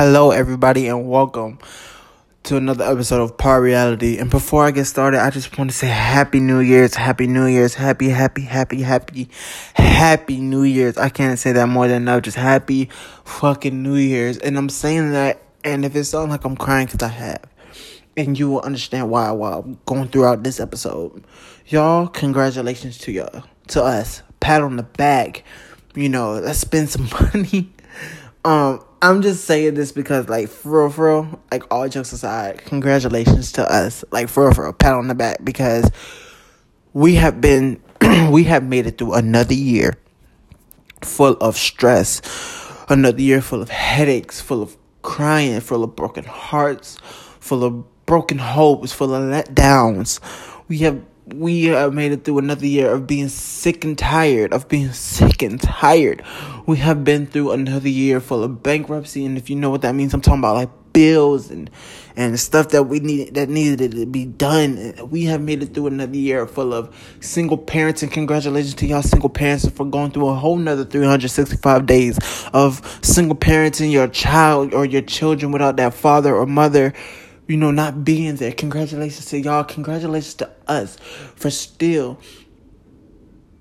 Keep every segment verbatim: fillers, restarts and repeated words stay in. Hello everybody and welcome to another episode of Par Reality. And before I get started, I just want to say Happy New Year's, Happy New Year's, Happy, Happy, Happy, Happy, Happy New Year's. I can't say that more than enough, just Happy fucking New Year's. And I'm saying that, and if it sounds like I'm crying, because I have. And you will understand why while I'm going throughout this episode. Y'all, congratulations to y'all, to us. Pat on the back, you know, let's spend some money. Um, I'm just saying this because, like, for real, for real, like, all jokes aside, congratulations to us. Like, for real, for real, pat on the back, because we have been, we have made it through another year full of stress, another year full of headaches, full of crying, full of broken hearts, full of broken hopes, full of letdowns. We have, we have made it through another year of being sick and tired, of being sick and tired. We have been through another year full of bankruptcy, and if you know what that means, I'm talking about like bills and and stuff that we need that needed to be done. We have made it through another year full of single parents, and congratulations to y'all single parents for going through a whole nother three hundred sixty-five days of single parenting your child or your children without that father or mother, you know, not being there. Congratulations to y'all. Congratulations to us for still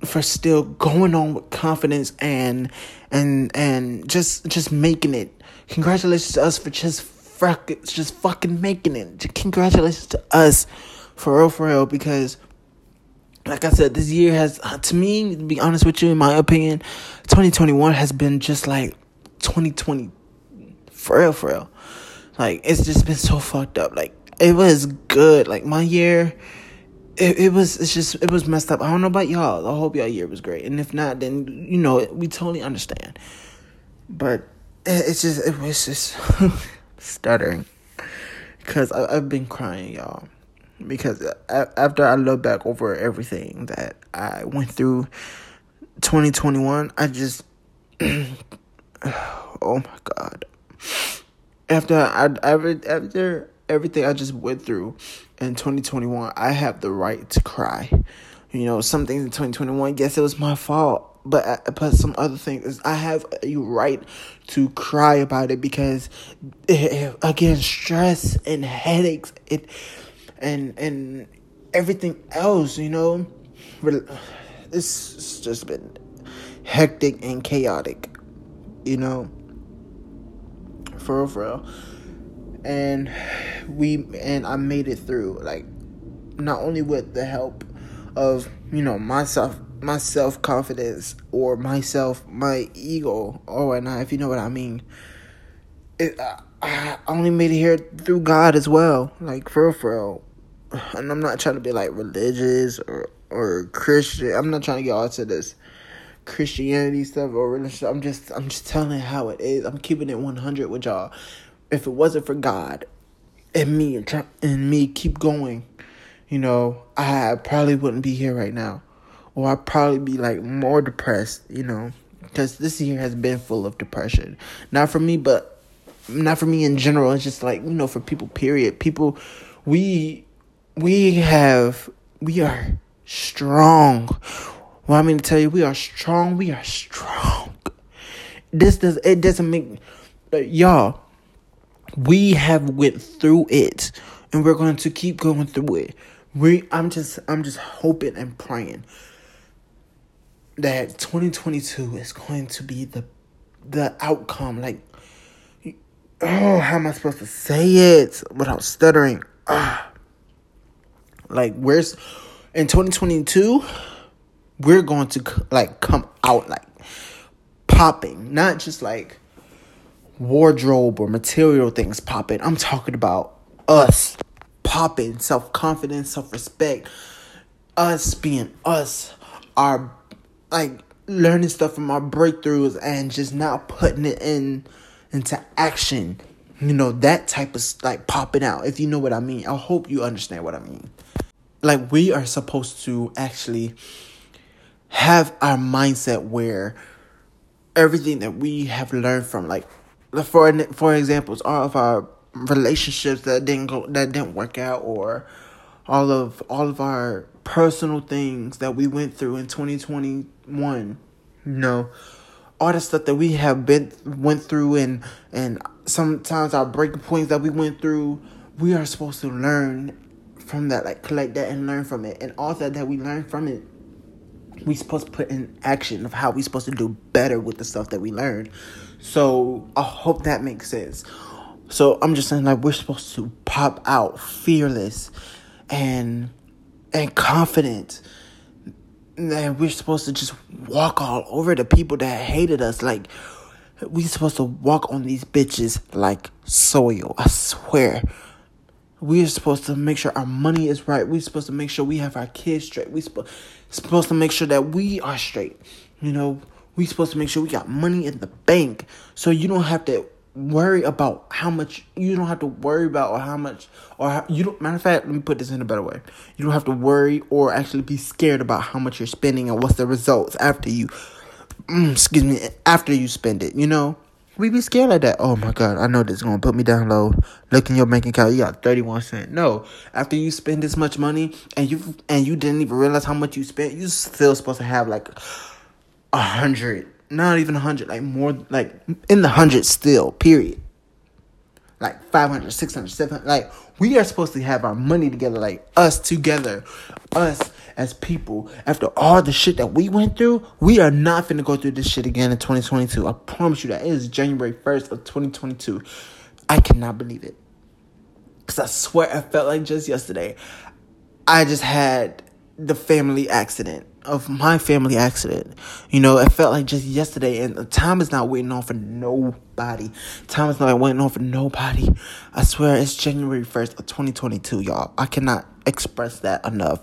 for still going on with confidence and and and just just making it. Congratulations to us for just fuck, just fucking making it. Congratulations to us for real, for real, because like I said, this year has, to me, to be honest with you, in my opinion, twenty twenty-one has been just like twenty twenty for real, for real. Like, it's just been so fucked up. Like, it was good. Like, my year, it, it was, it's just, it was messed up. I don't know about y'all. I hope y'all year was great. And if not, then, you know, we totally understand. But it, it's just, it was just stuttering. Because I, I've been crying, y'all. Because after I look back over everything that I went through twenty twenty-one, I just, oh my God. After I, after everything I just went through in twenty twenty-one, I have the right to cry. You know, some things in twenty twenty-one, yes, it was my fault, but but some other things, I have a right to cry about it because, it, again, stress and headaches, it and and everything else, you know, it's just been hectic and chaotic, you know. For real, for real, and we and I made it through. Like, not only with the help of, you know, myself, my self confidence or myself, my ego, or whatnot. If you know what I mean, it, I, I only made it here through God as well. Like, for real, for real, and I'm not trying to be like religious or or Christian. I'm not trying to get all to this Christianity stuff or religion. I'm just I'm just telling how it is. I'm keeping it one hundred with y'all. If it wasn't for God and me and me keep going, you know, I probably wouldn't be here right now, or I'd probably be like more depressed, you know, because this year has been full of depression. Not for me, but not for me in general. It's just like, you know, for people. Period. People, we we have we are strong. Well, I mean to tell you, we are strong. We are strong. This does it doesn't make uh, y'all. We have went through it, and we're going to keep going through it. We, I'm just, I'm just hoping and praying that twenty twenty-two is going to be the, the outcome. Like, oh, how am I supposed to say it without stuttering? Ah. Like, where's in twenty twenty-two? We're going to, like, come out, like, popping. Not just, like, wardrobe or material things popping. I'm talking about us popping. Self-confidence, self-respect. Us being us. Our, like, learning stuff from our breakthroughs and just not putting it in into action. You know, that type of, like, popping out. If you know what I mean. I hope you understand what I mean. Like, we are supposed to actually have our mindset where everything that we have learned from, like, for for examples, all of our relationships that didn't go, that didn't work out, or all of all of our personal things that we went through in twenty twenty-one, you know, all the stuff that we have been went through and and sometimes our breaking points that we went through, we are supposed to learn from that, like collect that and learn from it. And all that that we learn from it, we supposed to put in action of how we supposed to do better with the stuff that we learned. So I hope that makes sense. So I'm just saying, like, we're supposed to pop out fearless and and confident. And we're supposed to just walk all over the people that hated us. Like, we're supposed to walk on these bitches like soil. I swear. We're supposed to make sure our money is right. We're supposed to make sure we have our kids straight. We're sp- supposed to make sure that we are straight. You know, we're supposed to make sure we got money in the bank. So you don't have to worry about how much, you don't have to worry about or how much, or how, you don't, matter of fact, let me put this in a better way. You don't have to worry or actually be scared about how much you're spending and what's the results after you, mm, excuse me, after you spend it, you know. We be scared like that. Oh, my God. I know this is going to put me down low. Look in your bank account. You got thirty-one cents. No. After you spend this much money and you and you didn't even realize how much you spent, you still supposed to have like a hundred. Not even a hundred. Like more. Like in the hundreds still. Period. Like five hundred, six hundred, seven hundred. Like we are supposed to have our money together. Like us together. Us as people. After all the shit that we went through, we are not finna go through this shit again in twenty twenty-two. I promise you that. It is January first of twenty twenty-two. I cannot believe it. Because I swear I felt like just yesterday, I just had the family accident. Of my family accident. You know, it felt like just yesterday. And the time is not waiting on for nobody. Time is not waiting on for nobody. I swear it's January first of twenty twenty-two, y'all. I cannot express that enough.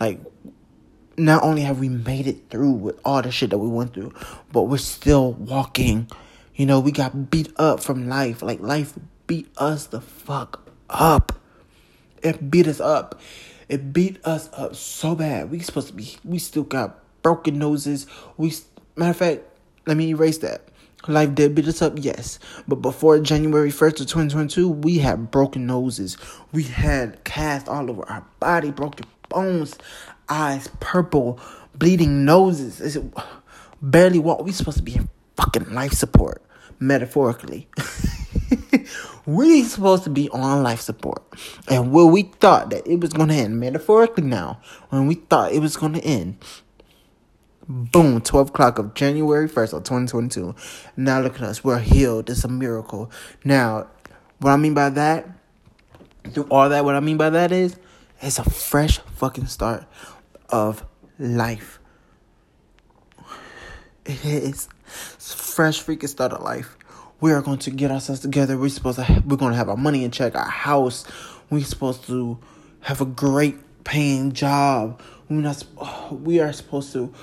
Like, not only have we made it through with all the shit that we went through, but we're still walking. You know, we got beat up from life. Like, life beat us the fuck up. It beat us up. It beat us up so bad. We supposed to be, we still got broken noses. We, matter of fact, let me erase that. Life did beat us up, yes. But before January first of twenty twenty-two, we had broken noses. We had casts all over our body, broken bones, eyes purple, bleeding noses. It's barely walk. We supposed to be in fucking life support, metaphorically. We supposed to be on life support. And when we thought that it was going to end, metaphorically now, when we thought it was going to end, boom, twelve o'clock of January first of twenty twenty-two. Now look at us. We're healed. It's a miracle. Now, what I mean by that, through all that, what I mean by that is, it's a fresh fucking start of life. It is. It's a fresh freaking start of life. We are going to get ourselves together. We're supposed to. We're going to have our money in check. Our house. We're supposed to have a great paying job. We're not. We are supposed to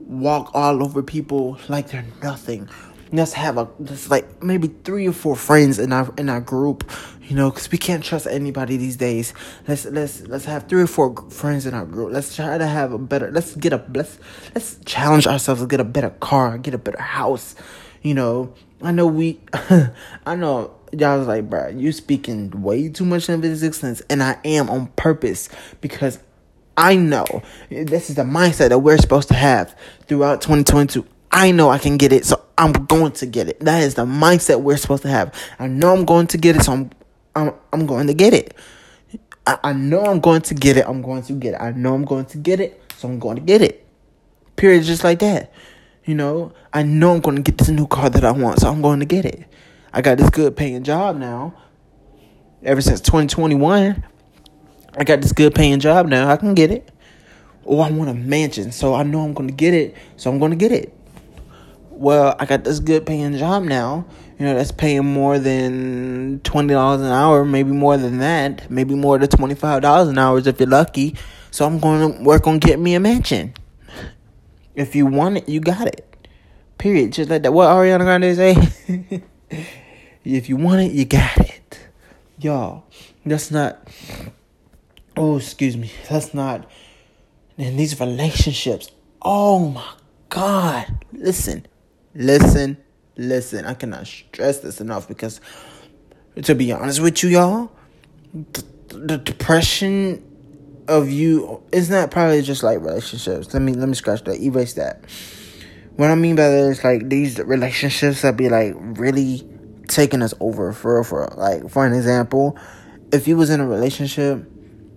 walk all over people like they're nothing. Let's have a. Let's like maybe three or four friends in our in our group. You know, because we can't trust anybody these days. Let's let's let's have three or four friends in our group. Let's try to have a better. Let's get a. Let's let's challenge ourselves to get a better car. Get a better house. You know. I know we, I know y'all was like, bro, you speaking way too much in this existence, and I am on purpose because I know this is the mindset that we're supposed to have throughout twenty twenty-two. I know I can get it, so I'm going to get it. That is the mindset we're supposed to have. I know I'm going to get it, so I'm, I'm, I'm going to get it. I, I know I'm going to get it. I'm going to get it. I know I'm going to get it, so I'm going to get it. Period, just like that. You know, I know I'm going to get this new car that I want, so I'm going to get it. I got this good paying job now. Ever since twenty twenty-one, I got this good paying job now. I can get it. Or I want a mansion, so I know I'm going to get it, so I'm going to get it. Well, I got this good paying job now. You know, that's paying more than twenty dollars an hour, maybe more than that, maybe more than twenty-five dollars an hour if you're lucky. So I'm going to work on getting me a mansion. If you want it, you got it. Period. Just like that. What Ariana Grande say? If you want it, you got it. Y'all, that's not... Oh, excuse me. That's not... And these relationships. Oh, my God. Listen. Listen. Listen. I cannot stress this enough because... To be honest with you, y'all... The, the depression... of you, it's not probably just like relationships. Let me let me scratch that, erase that. What I mean by that is like these relationships that be like really taking us over, for real, for real. Like, for an example, if you was in a relationship,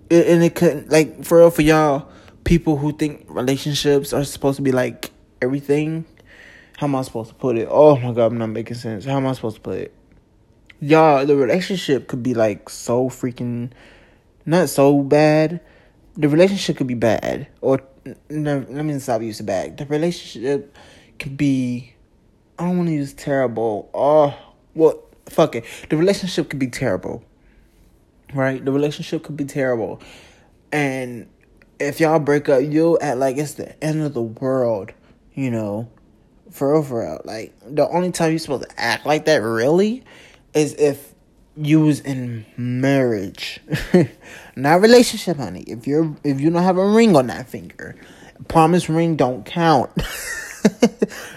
it, and it couldn't, like, for real, for y'all, people who think relationships are supposed to be, like, everything, how am I supposed to put it? Oh, my God, I'm not making sense. How am I supposed to put it? Y'all, the relationship could be, like, so freaking, not so bad. The relationship could be bad, or, no, let me stop using bad. The relationship could be, I don't want to use terrible. Oh, well, fuck it. The relationship could be terrible, right? The relationship could be terrible. And if y'all break up, you'll act like it's the end of the world, you know, for real, for real. Like, the only time you're supposed to act like that, really, is if you was in marriage. Not relationship, honey. If you're if you don't have a ring on that finger, promise ring don't count.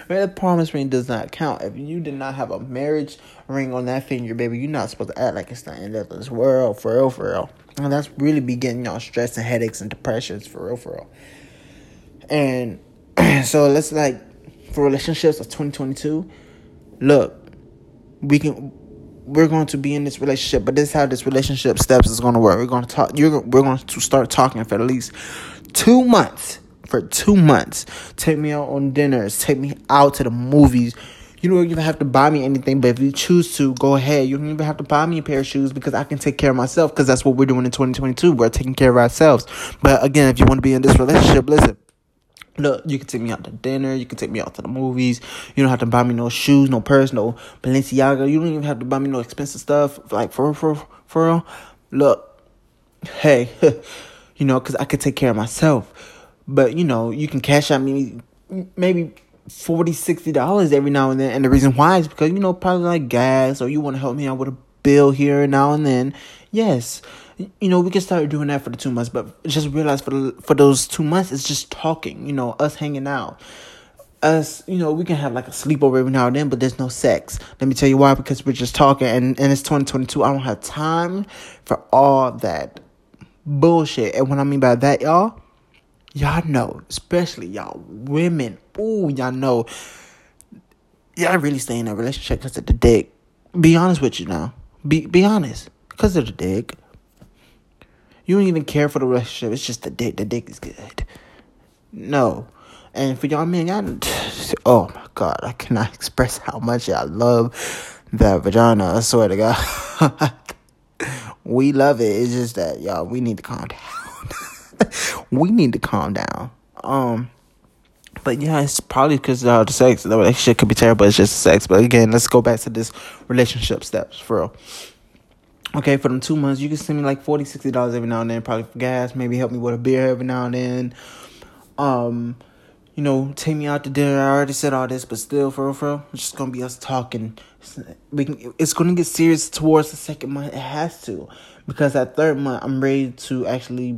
The promise ring does not count. If you did not have a marriage ring on that finger, baby, you're not supposed to act like it's the end of this world, for real, for real. And that's really be getting y'all stress and headaches and depressions, for real, for real. And so let's, like, for relationships of twenty twenty-two, look, we can, we're going to be in this relationship, but this is how this relationship steps is going to work. We're going to talk. You're, we're going to start talking for at least two months. For two months, take me out on dinners, take me out to the movies. You don't even have to buy me anything, but if you choose to, go ahead. You don't even have to buy me a pair of shoes because I can take care of myself, because that's what we're doing in twenty twenty-two. We're taking care of ourselves. But again, if you want to be in this relationship, listen. Look, you can take me out to dinner. You can take me out to the movies. You don't have to buy me no shoes, no purse, no Balenciaga. You don't even have to buy me no expensive stuff. Like, for real, for real, for real. Look, hey, you know, because I can take care of myself. But, you know, you can cash out me maybe forty dollars, sixty dollars every now and then. And the reason why is because, you know, probably like gas, or you want to help me out with a bill here now and then. Yes. You know, we can start doing that for the two months, but just realize for the, for those two months, it's just talking, you know, us hanging out. Us, you know, we can have like a sleepover every now and then, but there's no sex. Let me tell you why, because we're just talking, and, and it's twenty twenty-two. I don't have time for all that bullshit. And what I mean by that, y'all, y'all know, especially y'all women, ooh, y'all know, y'all really stay in a relationship because of the dick. Be honest with you now. Be, be honest. Because of the dick. You don't even care for the relationship. It's just the dick. The dick is good. No. And for y'all men, y'all... Oh, my God. I cannot express how much y'all love that vagina. I swear to God. We love it. It's just that, y'all, we need to calm down. we need to calm down. Um, But, yeah, it's probably because of the sex. The relationship could be terrible. It's just sex. But, again, let's go back to this relationship steps, for real. Okay, for them two months, you can send me like forty dollars, sixty dollars every now and then, probably for gas. Maybe help me with a beer every now and then. Um, you know, take me out to dinner. I already said all this, but still, for real, for real, it's just going to be us talking. We can, it's going to get serious towards the second month. It has to. Because that third month, I'm ready to actually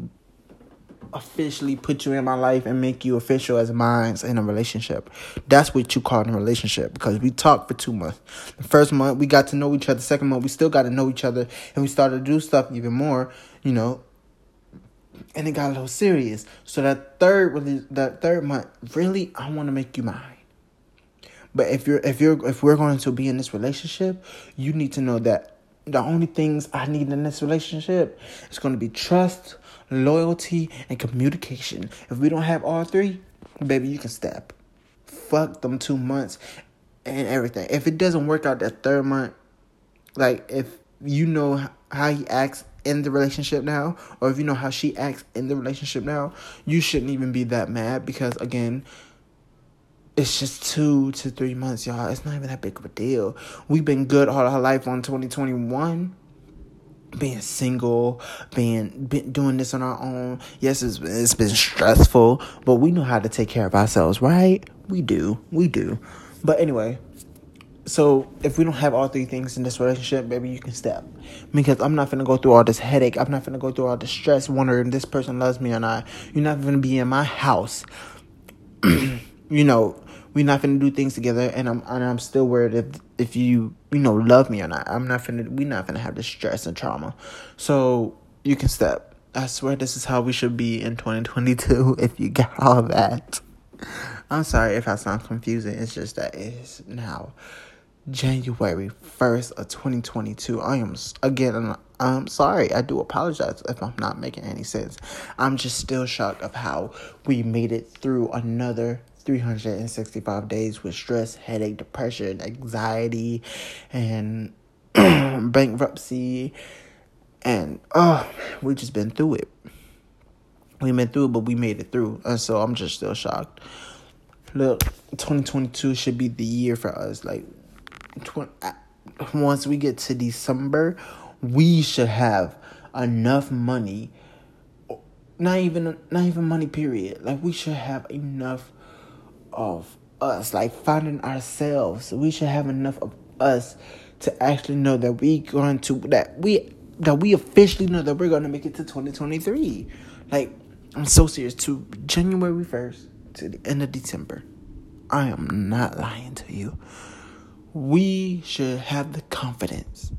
officially put you in my life and make you official as mine in a relationship. That's what you call in a relationship, because we talked for two months. The first month, we got to know each other. The second month, we still got to know each other, and we started to do stuff even more, you know, and it got a little serious. So that third, that third month, really, I want to make you mine. But if you're, if you're, if we're going to be in this relationship, you need to know that the only things I need in this relationship is going to be trust, loyalty, and communication. If we don't have all three, baby, you can step. Fuck them two months and everything. If it doesn't work out that third month, like if you know how he acts in the relationship now, or if you know how she acts in the relationship now, you shouldn't even be that mad, because, again, it's just two to three months, y'all. It's not even that big of a deal. We've been good all our life on twenty twenty-one. Being single, being been doing this on our own. Yes, it's, it's been stressful, but we know how to take care of ourselves, right? We do. We do. But anyway, so if we don't have all three things in this relationship, baby, you can step. Because I'm not finna go through all this headache. I'm not finna go through all this stress wondering if this person loves me or not. You're not finna be in my house. You know, we're not finna do things together, and I'm and I'm still worried if if you you know love me or not. I'm not finna. We're not finna have the stress and trauma. So you can step. I swear this is how we should be in twenty twenty-two. If you got all of that, I'm sorry if I sound confusing. It's just that it's now. January first of twenty twenty-two. I am, again, I'm sorry. I do apologize if I'm not making any sense. I'm just still shocked of how we made it through another three hundred sixty-five days with stress, headache, depression, anxiety, and bankruptcy. And, oh, we've just been through it. We've been through it, but we made it through. And so I'm just still shocked. Look, twenty twenty-two should be the year for us. Like, tw- once we get to December, we should have enough money. Not even, not even money, period. Like, we should have enough of us. Like, finding ourselves. We should have enough of us to actually know that we going to, that we... that we officially know that we're going to make it to twenty twenty-three. Like, I'm so serious. To January first to the end of December. I am not lying to you. We should have the confidence.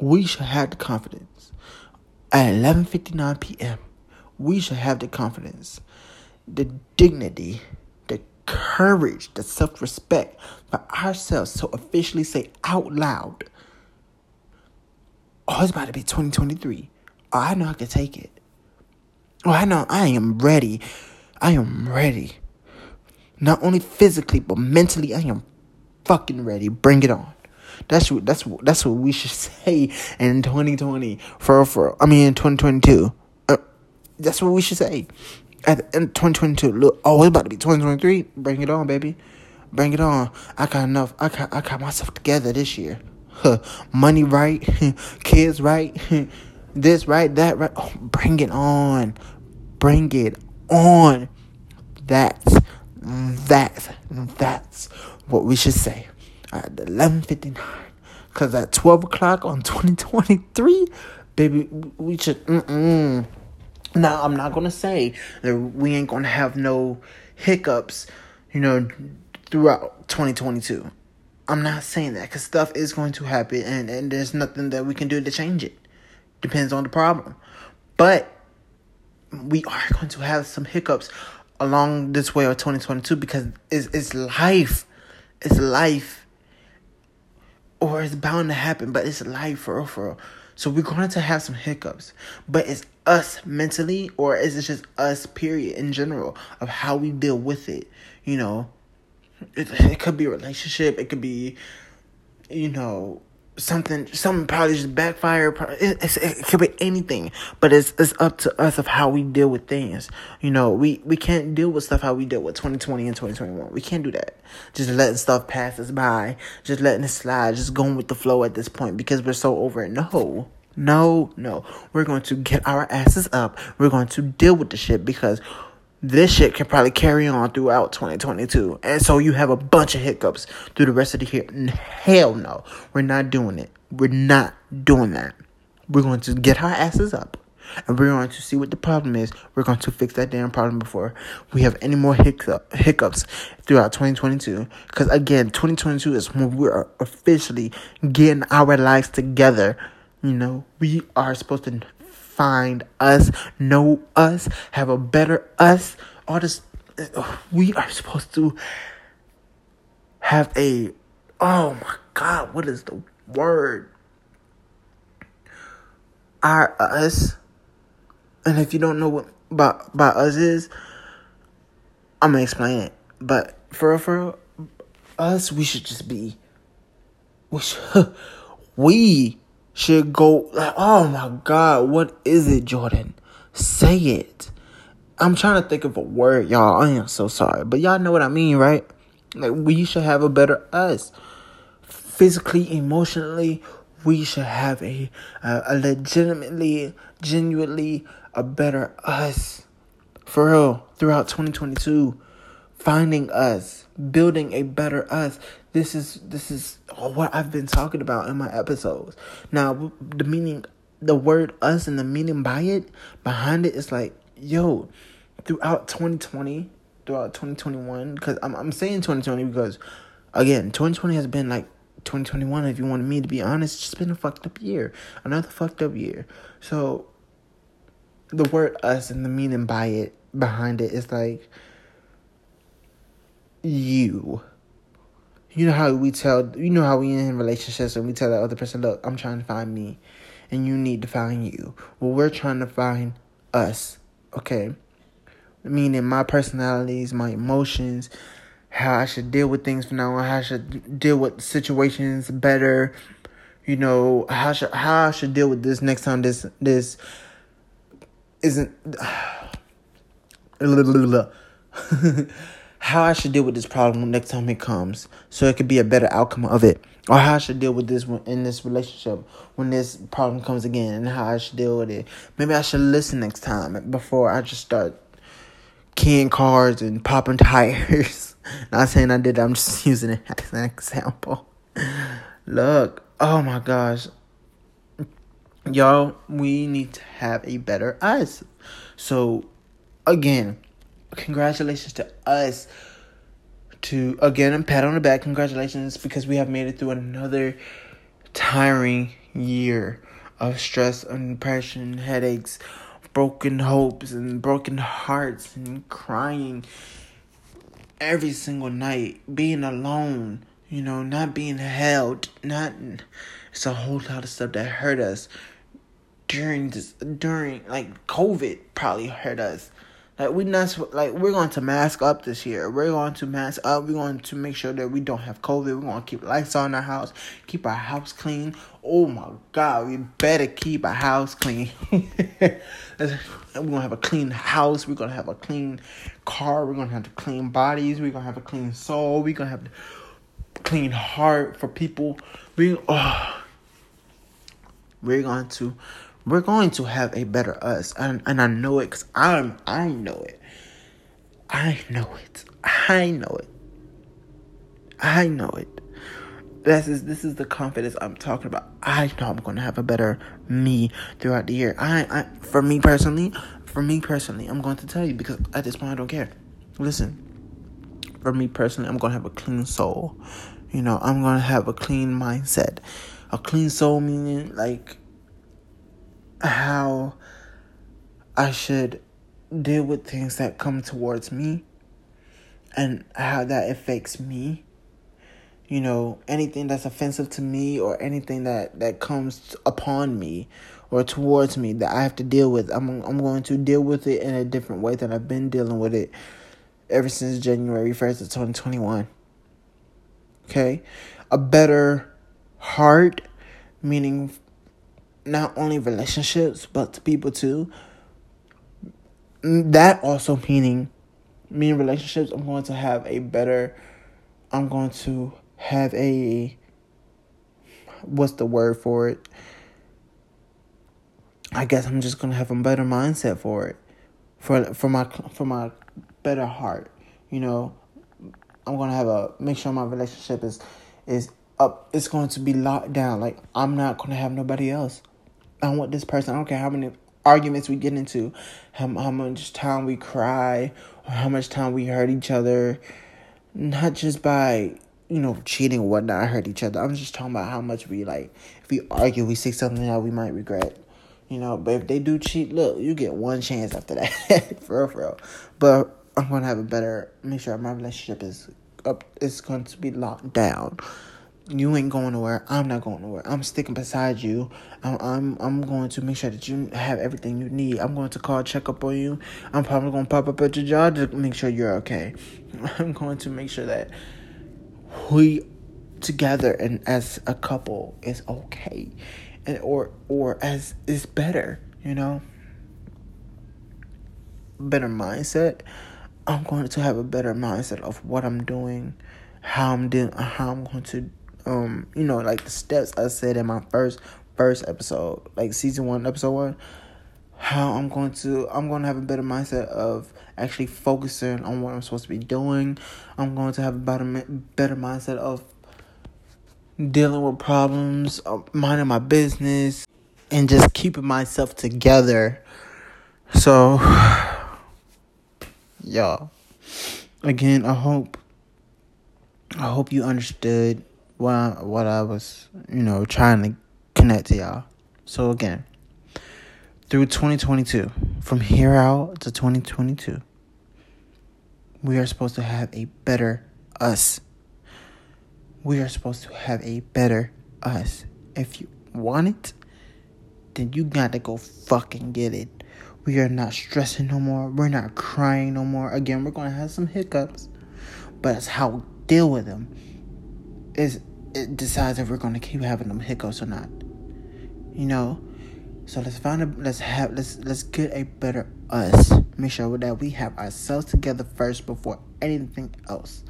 We should have the confidence. At eleven fifty-nine p.m., we should have the confidence, the dignity, the courage, the self-respect for ourselves to officially say out loud, oh, it's about to be twenty twenty-three. Oh, I know I can take it. Oh, I know I am ready. I am ready. Not only physically, but mentally, I am fucking ready. Bring it on. That's what, that's what, that's what we should say in twenty twenty. For, for, I mean, in twenty twenty-two. Uh, that's what we should say. At the end of twenty twenty-two, look, oh, it's about to be twenty twenty-three. Bring it on, baby. Bring it on. I got enough. I got, I got myself together this year. Money right, kids right, this right, that right. Oh, bring it on. Bring it on. That's, that's, that's what we should say at eleven fifty-nine. Because at twelve o'clock on twenty twenty-three, baby, we should, mm-mm. Now, I'm not going to say that we ain't going to have no hiccups, you know, throughout twenty twenty-two. I'm not saying that, because stuff is going to happen, and, and there's nothing that we can do to change it. Depends on the problem. But we are going to have some hiccups along this way of twenty twenty-two, because it's, it's life. It's life. Or it's bound to happen, but it's life for real, for real. So we're going to have some hiccups. But it's us mentally, or is it just us, period, in general, of how we deal with it, you know? It, it could be a relationship. It could be, you know, something. Something probably just backfire. It, it, it could be anything. But it's it's up to us of how we deal with things. You know, we, we can't deal with stuff how we deal with twenty twenty and twenty twenty-one. We can't do that. Just letting stuff pass us by. Just letting it slide. Just going with the flow at this point because we're so over it. No. No, no. We're going to get our asses up. We're going to deal with the shit because this shit can probably carry on throughout twenty twenty-two. And so you have a bunch of hiccups through the rest of the year. Hell no. We're not doing it. We're not doing that. We're going to get our asses up. And we're going to see what the problem is. We're going to fix that damn problem before we have any more hiccup, hiccups throughout twenty twenty-two. Because again, twenty twenty-two is when we're officially getting our lives together. You know, we are supposed to find us, know us, have a better us. All this, we are supposed to have a, oh my God, what is the word? Our us. And if you don't know what by, by us is, I'm going to explain it. But for, for us, we should just be, we should, we should go, like, oh my God, what is it, Jordan? Say it. I'm trying to think of a word, y'all. I am so sorry. But y'all know what I mean, right? Like, we should have a better us. Physically, emotionally, we should have a, a, a legitimately, genuinely, a better us. For real, throughout twenty twenty-two, finding us, building a better us. This is this is what I've been talking about in my episodes. Now, the meaning, the word us and the meaning by it, behind it is like, yo, throughout twenty twenty, throughout twenty twenty-one, because I'm, I'm saying twenty twenty because, again, twenty twenty has been like twenty twenty-one, if you wanted me to be honest, it's just been a fucked up year. Another fucked up year. So, the word us and the meaning by it, behind it is like, you, You know how we tell, you know how we in relationships and we tell that other person, look, I'm trying to find me and you need to find you. Well, we're trying to find us, okay? Meaning my personalities, my emotions, how I should deal with things from now on, how I should deal with situations better, you know, how should, how I should deal with this next time this, this isn't, how I should deal with this problem next time it comes so it could be a better outcome of it. Or how I should deal with this in this relationship when this problem comes again and how I should deal with it. Maybe I should listen next time before I just start keying cars and popping tires. Not saying I did that. I'm just using it as an example. Look. Oh my gosh. Y'all, we need to have a better us. So, again, congratulations to us. To, again, a pat on the back. Congratulations, because we have made it through another tiring year of stress and depression, headaches, broken hopes and broken hearts and crying every single night, being alone, you know, not being held, not, it's a whole lot of stuff that hurt us during this, during, like, COVID probably hurt us. Like, we not, like, we're going to mask up this year. We're going to mask up. We're going to make sure that we don't have COVID. We're going to keep lights on our house, keep our house clean. Oh, my God. We better keep our house clean. We're going to have a clean house. We're going to have a clean car. We're going to have to clean bodies. We're going to have a clean soul. We're going to have a clean heart for people. We, oh, we're going to... We're going to have a better us. And, and I know it because I'm, I know it. I know it. I know it. I know it. This is, this is the confidence I'm talking about. I know I'm going to have a better me throughout the year. I, I For me personally, for me personally, I'm going to tell you because at this point I don't care. Listen, for me personally, I'm going to have a clean soul. You know, I'm going to have a clean mindset. A clean soul meaning like, how I should deal with things that come towards me and how that affects me. You know, anything that's offensive to me or anything that, that comes upon me or towards me that I have to deal with, I'm I'm going to deal with it in a different way than I've been dealing with it ever since January first of twenty twenty-one. Okay? A better heart, meaning not only relationships, but to people too. That also meaning, meaning relationships, I'm going to have a better, I'm going to have a, what's the word for it? I guess I'm just going to have a better mindset for it, for for my for my better heart. You know, I'm going to have a, make sure my relationship is, is up, it's going to be locked down. Like, I'm not going to have nobody else. I want this person. I don't care how many arguments we get into, how, how much time we cry, or how much time we hurt each other. Not just by, you know, cheating or whatnot, hurt each other. I'm just talking about how much we, like, if we argue, we say something that we might regret. You know, but if they do cheat, look, you get one chance after that. for real, for real. But I'm going to have a better, make sure my relationship is up. It's going to be locked down. You ain't going nowhere. I'm not going nowhere. I'm sticking beside you. I'm, I'm I'm going to make sure that you have everything you need. I'm going to call, check up on you. I'm probably going to pop up at your job to make sure you're okay. I'm going to make sure that we together and as a couple is okay, and or or as is better. You know, better mindset. I'm going to have a better mindset of what I'm doing, how I'm doing, how I'm going to. Um, you know, like the steps I said in my first, first episode, like season one, episode one, how I'm going to, I'm going to have a better mindset of actually focusing on what I'm supposed to be doing. I'm going to have a better, better mindset of dealing with problems, minding my business, and just keeping myself together. So, y'all, again, I hope, I hope you understood What I, what I was, you know, trying to connect to y'all. So, again, through twenty twenty-two, from here out to twenty twenty-two, we are supposed to have a better us. we are supposed to have a better us. If you want it, then you gotta go fucking get it. We are not stressing no more. We're not crying no more. Again, we're gonna have some hiccups, but it's how we deal with them. It's, it decides if we're gonna keep having them hiccups or not. You know? So let's find a let's have let's let's get a better us. Make sure that we have ourselves together first before anything else.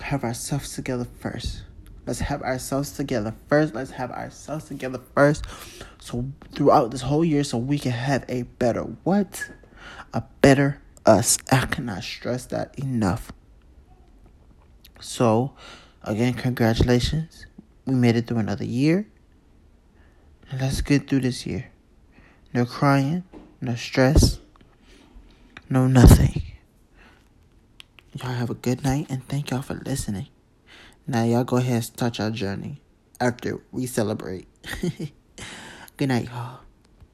Have ourselves together first. Let's have ourselves together first. Let's have ourselves together first. So throughout this whole year, so we can have a better what? A better us. I cannot stress that enough. So, again, congratulations. We made it through another year. And let's get through this year. No crying. No stress. No nothing. Y'all have a good night, and thank y'all for listening. Now y'all go ahead and start your journey after we celebrate. Good night, y'all.